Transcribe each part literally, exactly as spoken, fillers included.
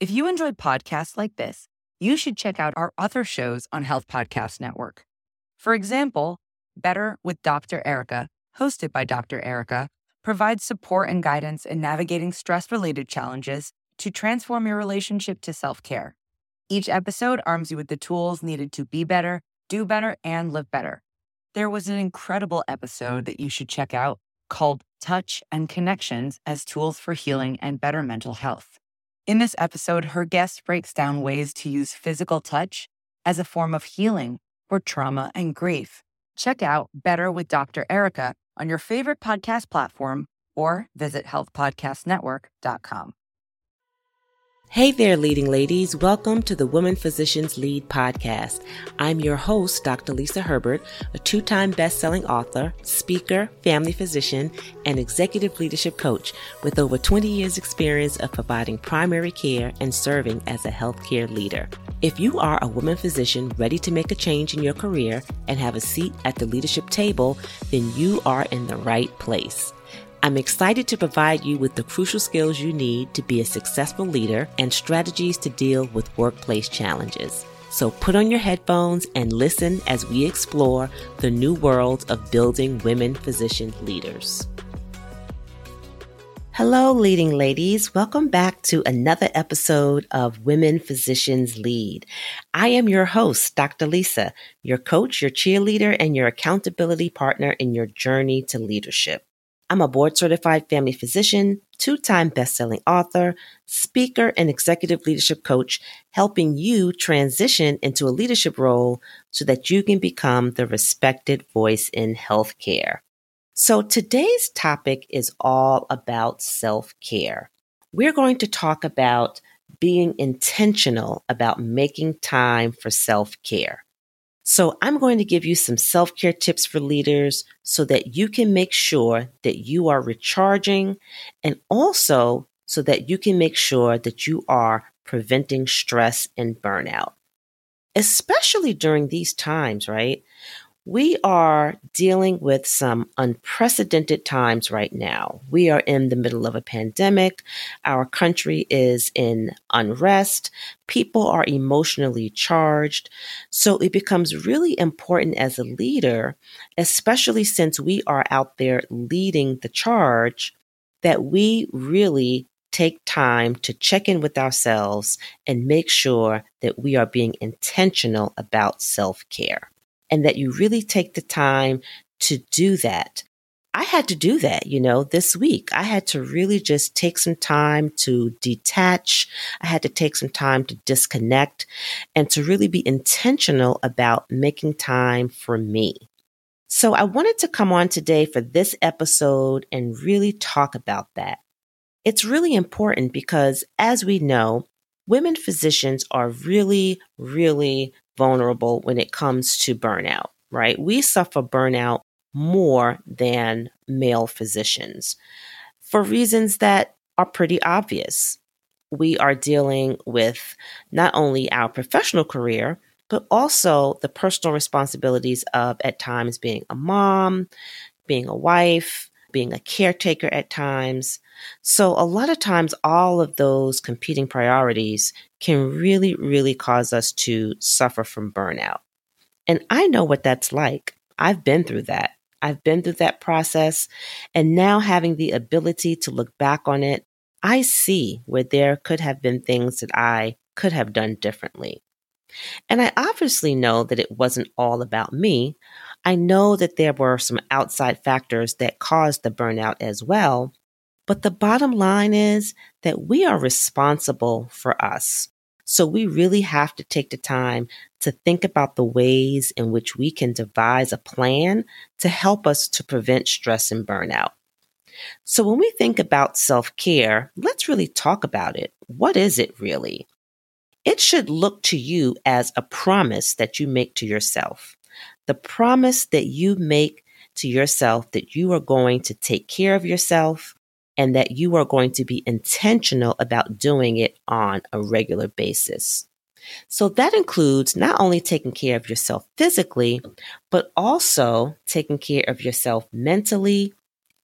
If you enjoyed podcasts like this, you should check out our other shows on Health Podcast Network. For example, Better with Doctor Erica, hosted by Doctor Erica, provides support and guidance in navigating stress-related challenges to transform your relationship to self-care. Each episode arms you with the tools needed to be better, do better, and live better. There was an incredible episode that you should check out called Touch and Connections as Tools for Healing and Better Mental Health. In this episode, her guest breaks down ways to use physical touch as a form of healing for trauma and grief. Check out Better with Doctor Erica on your favorite podcast platform or visit health podcast network dot com. Hey there, leading ladies. Welcome to the Women Physicians Lead podcast. I'm your host, Doctor Lisa Herbert, a two-time best-selling author, speaker, family physician, and executive leadership coach with over twenty years experience of providing primary care and serving as a healthcare leader. If you are a woman physician ready to make a change in your career and have a seat at the leadership table, then you are in the right place. I'm excited to provide you with the crucial skills you need to be a successful leader and strategies to deal with workplace challenges. So put on your headphones and listen as we explore the new world of building women physician leaders. Hello, leading ladies. Welcome back to another episode of Women Physicians Lead. I am your host, Doctor Lisa, your coach, your cheerleader, and your accountability partner in your journey to leadership. I'm a board-certified family physician, two-time best-selling author, speaker, and executive leadership coach, helping you transition into a leadership role so that you can become the respected voice in healthcare. So today's topic is all about self-care. We're going to talk about being intentional about making time for self-care. So I'm going to give you some self-care tips for leaders so that you can make sure that you are recharging and also so that you can make sure that you are preventing stress and burnout. Especially during these times, right? We are dealing with some unprecedented times right now. We are in the middle of a pandemic. Our country is in unrest. People are emotionally charged. So it becomes really important as a leader, especially since we are out there leading the charge, that we really take time to check in with ourselves and make sure that we are being intentional about self-care. And that you really take the time to do that. I had to do that, you know, this week. I had to really just take some time to detach. I had to take some time to disconnect and to really be intentional about making time for me. So I wanted to come on today for this episode and really talk about that. It's really important because, as we know, women physicians are really, really vulnerable when it comes to burnout, right? We suffer burnout more than male physicians for reasons that are pretty obvious. We are dealing with not only our professional career, but also the personal responsibilities of at times being a mom, being a wife, being a caretaker at times. So a lot of times, all of those competing priorities can really, really cause us to suffer from burnout. And I know what that's like. I've been through that. I've been through that process. And now having the ability to look back on it, I see where there could have been things that I could have done differently. And I obviously know that it wasn't all about me. I know that there were some outside factors that caused the burnout as well. But the bottom line is that we are responsible for us. So we really have to take the time to think about the ways in which we can devise a plan to help us to prevent stress and burnout. So when we think about self-care, let's really talk about it. What is it really? It should look to you as a promise that you make to yourself. The promise that you make to yourself that you are going to take care of yourself and that you are going to be intentional about doing it on a regular basis. So that includes not only taking care of yourself physically, but also taking care of yourself mentally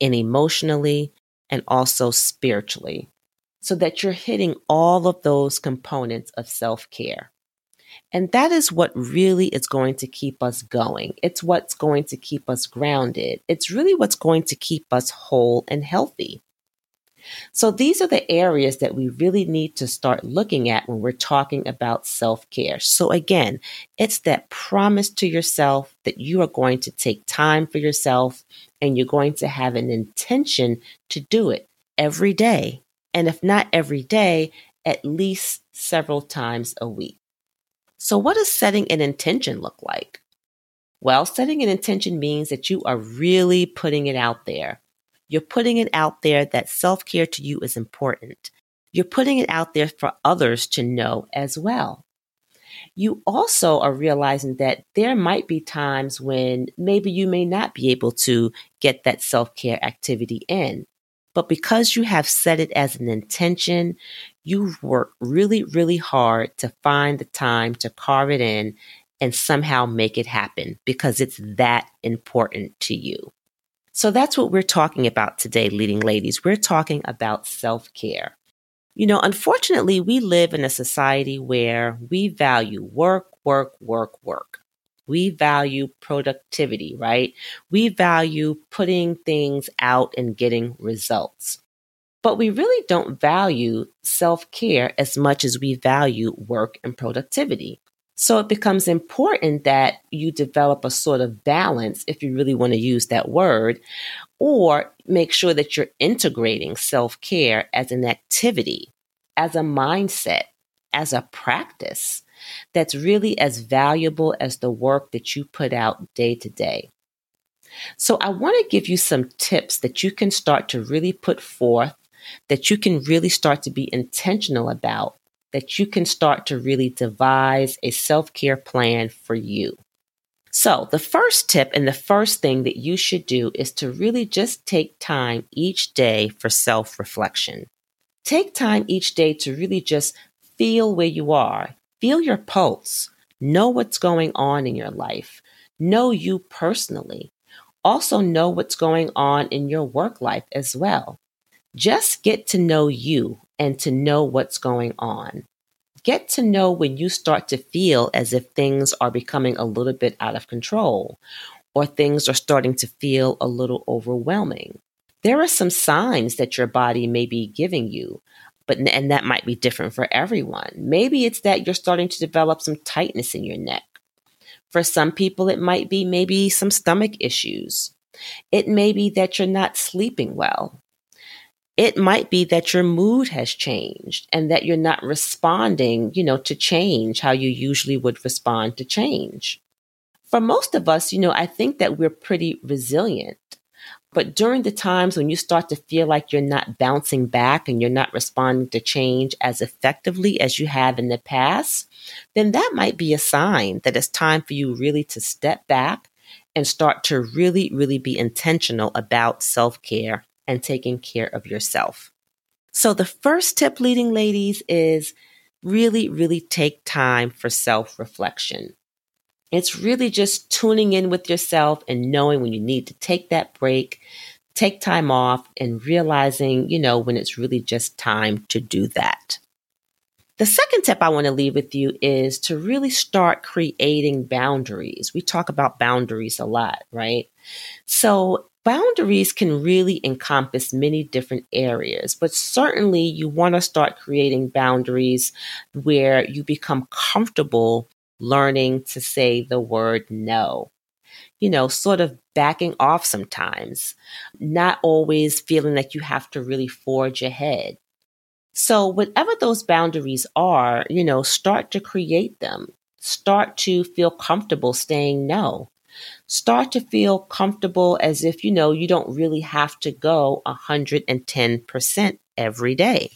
and emotionally and also spiritually. so that you're hitting all of those components of self-care. And that is what really is going to keep us going. It's what's going to keep us grounded. It's really what's going to keep us whole and healthy. So these are the areas that we really need to start looking at when we're talking about self-care. So again, it's that promise to yourself that you are going to take time for yourself and you're going to have an intention to do it every day. And if not every day, at least several times a week. So what does setting an intention look like? Well, setting an intention means that you are really putting it out there. You're putting it out there that self-care to you is important. You're putting it out there for others to know as well. You also are realizing that there might be times when maybe you may not be able to get that self-care activity in. But because you have set it as an intention, you work really, really hard to find the time to carve it in and somehow make it happen because it's that important to you. So that's what we're talking about today, leading ladies. We're talking about self-care. You know, unfortunately, we live in a society where we value work, work, work, work. We value productivity, right? We value putting things out and getting results. But we really don't value self-care as much as we value work and productivity. So it becomes important that you develop a sort of balance, if you really want to use that word, or make sure that you're integrating self-care as an activity, as a mindset, as a practice that's really as valuable as the work that you put out day to day. So I want to give you some tips that you can start to really put forth, that you can really start to be intentional about, that you can start to really devise a self-care plan for you. So the first tip and the first thing that you should do is to really just take time each day for self-reflection. Take time each day to really just feel where you are, feel your pulse, know what's going on in your life, know you personally. Also know what's going on in your work life as well. Just get to know you and to know what's going on. Get to know when you start to feel as if things are becoming a little bit out of control or things are starting to feel a little overwhelming. There are some signs that your body may be giving you, but and that might be different for everyone. Maybe it's that you're starting to develop some tightness in your neck. For some people, it might be maybe some stomach issues. It may be that you're not sleeping well. It might be that your mood has changed and that you're not responding, you know, to change how you usually would respond to change. For most of us, you know, I think that we're pretty resilient. But during the times when you start to feel like you're not bouncing back and you're not responding to change as effectively as you have in the past, then that might be a sign that it's time for you really to step back and start to really, really be intentional about self-care and taking care of yourself. So the first tip, leading ladies, is really, really take time for self-reflection. It's really just tuning in with yourself and knowing when you need to take that break, take time off, and realizing, you know, when it's really just time to do that. The second tip I want to leave with you is to really start creating boundaries. We talk about boundaries a lot, right? So boundaries can really encompass many different areas, but certainly you want to start creating boundaries where you become comfortable learning to say the word no. You know, sort of backing off sometimes, not always feeling like you have to really forge ahead. So whatever those boundaries are, you know, start to create them. Start to feel comfortable saying no. Start to feel comfortable as if, you know, you don't really have to go one hundred ten percent every day.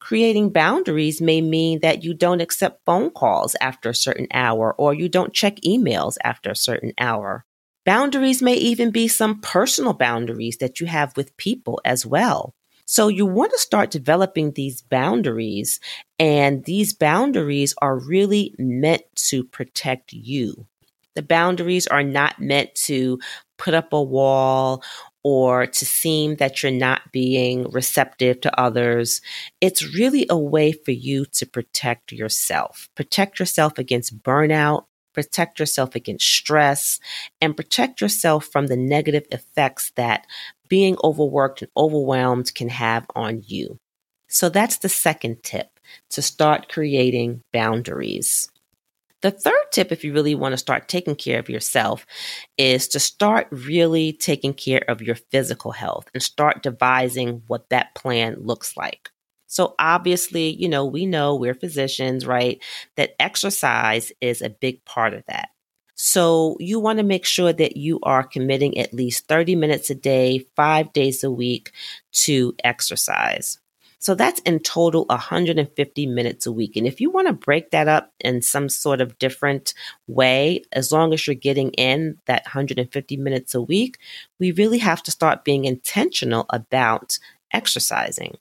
Creating boundaries may mean that you don't accept phone calls after a certain hour, or you don't check emails after a certain hour. Boundaries may even be some personal boundaries that you have with people as well. So you want to start developing these boundaries, and these boundaries are really meant to protect you. The boundaries are not meant to put up a wall or to seem that you're not being receptive to others. It's really a way for you to protect yourself. Protect yourself against burnout, protect yourself against stress, and protect yourself from the negative effects that being overworked and overwhelmed can have on you. So that's the second tip, to start creating boundaries. The third tip, if you really want to start taking care of yourself, is to start really taking care of your physical health and start devising what that plan looks like. So obviously, you know, we know we're physicians, right? That exercise is a big part of that. So you want to make sure that you are committing at least thirty minutes a day, five days a week to exercise. So that's in total one hundred fifty minutes a week. And if you want to break that up in some sort of different way, as long as you're getting in that one hundred fifty minutes a week, we really have to start being intentional about exercising.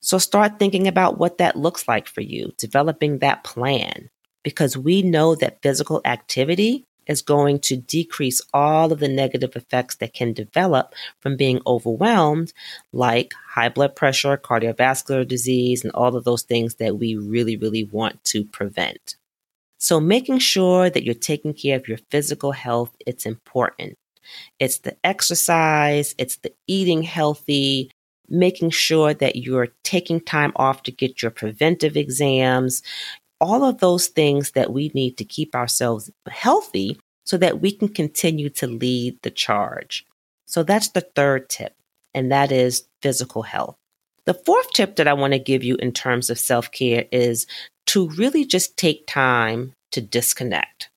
So start thinking about what that looks like for you, developing that plan, because we know that physical activity is going to decrease all of the negative effects that can develop from being overwhelmed, like high blood pressure, cardiovascular disease, and all of those things that we really, really want to prevent. So making sure that you're taking care of your physical health, it's important. It's the exercise, it's the eating healthy, making sure that you're taking time off to get your preventive exams, all of those things that we need to keep ourselves healthy so that we can continue to lead the charge. So that's the third tip, and that is physical health. The fourth tip that I want to give you in terms of self-care is to really just take time to disconnect.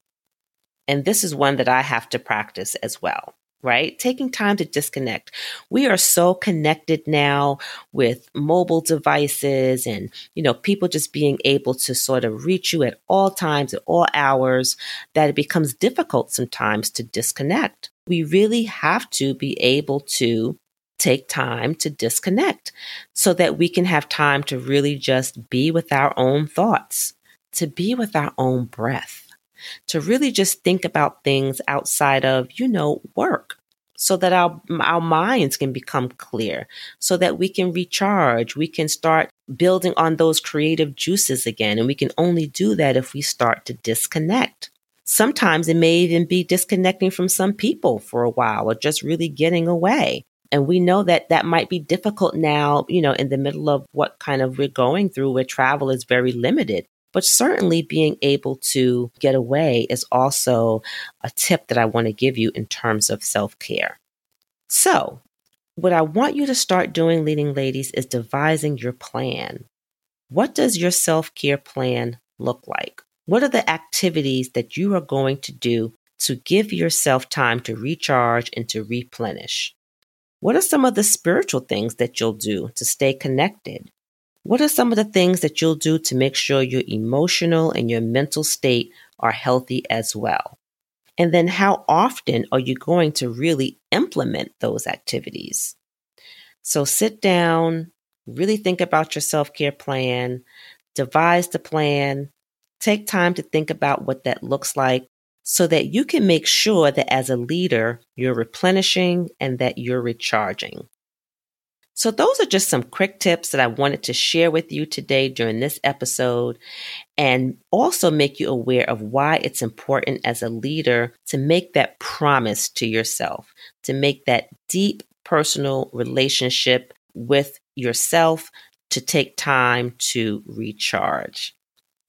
And this is one that I have to practice as well, right? Taking time to disconnect. We are so connected now with mobile devices and, you know, people just being able to sort of reach you at all times, at all hours, that it becomes difficult sometimes to disconnect. We really have to be able to take time to disconnect so that we can have time to really just be with our own thoughts, to be with our own breath, to really just think about things outside of, you know, work, so that our our minds can become clear, so that we can recharge, we can start building on those creative juices again. And we can only do that if we start to disconnect. Sometimes it may even be disconnecting from some people for a while, or just really getting away. And we know that that might be difficult now, you know, in the middle of what kind of we're going through, where travel is very limited. But certainly being able to get away is also a tip that I want to give you in terms of self-care. So what I want you to start doing, leading ladies, is devising your plan. What does your self-care plan look like? What are the activities that you are going to do to give yourself time to recharge and to replenish? What are some of the spiritual things that you'll do to stay connected? What are some of the things that you'll do to make sure your emotional and your mental state are healthy as well? And then how often are you going to really implement those activities? So sit down, really think about your self-care plan, devise the plan, take time to think about what that looks like so that you can make sure that as a leader, you're replenishing and that you're recharging. So those are just some quick tips that I wanted to share with you today during this episode, and also make you aware of why it's important as a leader to make that promise to yourself, to make that deep personal relationship with yourself, to take time to recharge.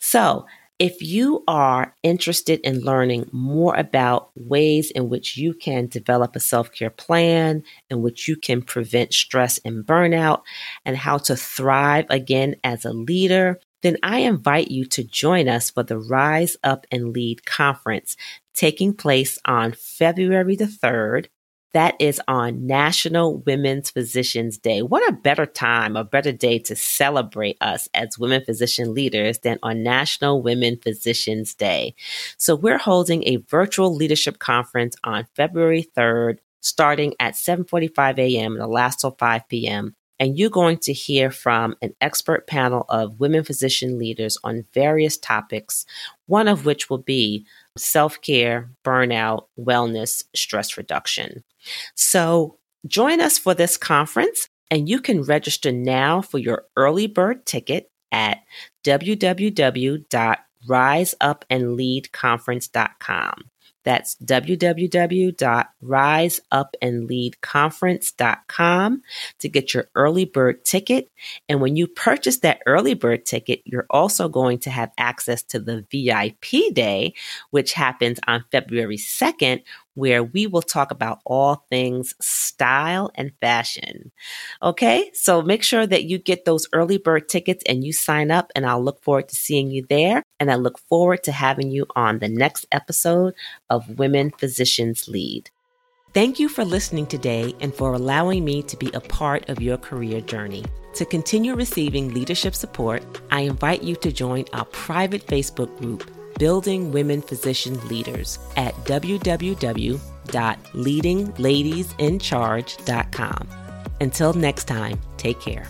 So if you are interested in learning more about ways in which you can develop a self-care plan, in which you can prevent stress and burnout, and how to thrive again as a leader, then I invite you to join us for the Rise Up and Lead Conference taking place on February the third. That is on National Women's Physicians Day. What a better time, a better day to celebrate us as women physician leaders than on National Women Physicians Day. So we're holding a virtual leadership conference on February third, starting at seven forty-five a.m. and it'll last till five p.m. And you're going to hear from an expert panel of women physician leaders on various topics, one of which will be self-care, burnout, wellness, stress reduction. So Join us for this conference, and you can register now for your early bird ticket at w w w dot rise up and lead conference dot com. That's w w w dot rise up and lead conference dot com to get your early bird ticket. And when you purchase that early bird ticket, you're also going to have access to the V I P day, which happens on February second, where we will talk about all things style and fashion. Okay, so make sure that you get those early bird tickets and you sign up, and I'll look forward to seeing you there. And I look forward to having you on the next episode of Women Physicians Lead. Thank you for listening today and for allowing me to be a part of your career journey. To continue receiving leadership support, I invite you to join our private Facebook group, Building Women Physician Leaders, at w w w dot leading ladies in charge dot com. Until next time, take care.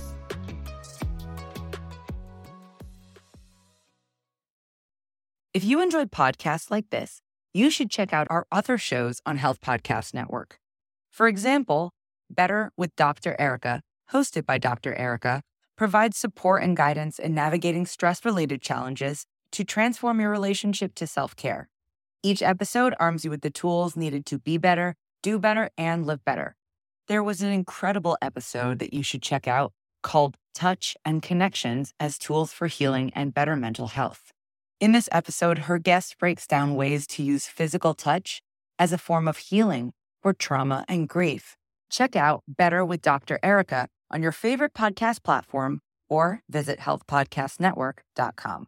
If you enjoyed podcasts like this, you should check out our other shows on Health Podcast Network. For example, Better with Doctor Erica, hosted by Doctor Erica, provides support and guidance in navigating stress-related challenges to transform your relationship to self-care. Each episode arms you with the tools needed to be better, do better, and live better. There was an incredible episode that you should check out called Touch and Connections as Tools for Healing and Better Mental Health. In this episode, her guest breaks down ways to use physical touch as a form of healing for trauma and grief. Check out Better with Doctor Erica on your favorite podcast platform or visit health podcast network dot com.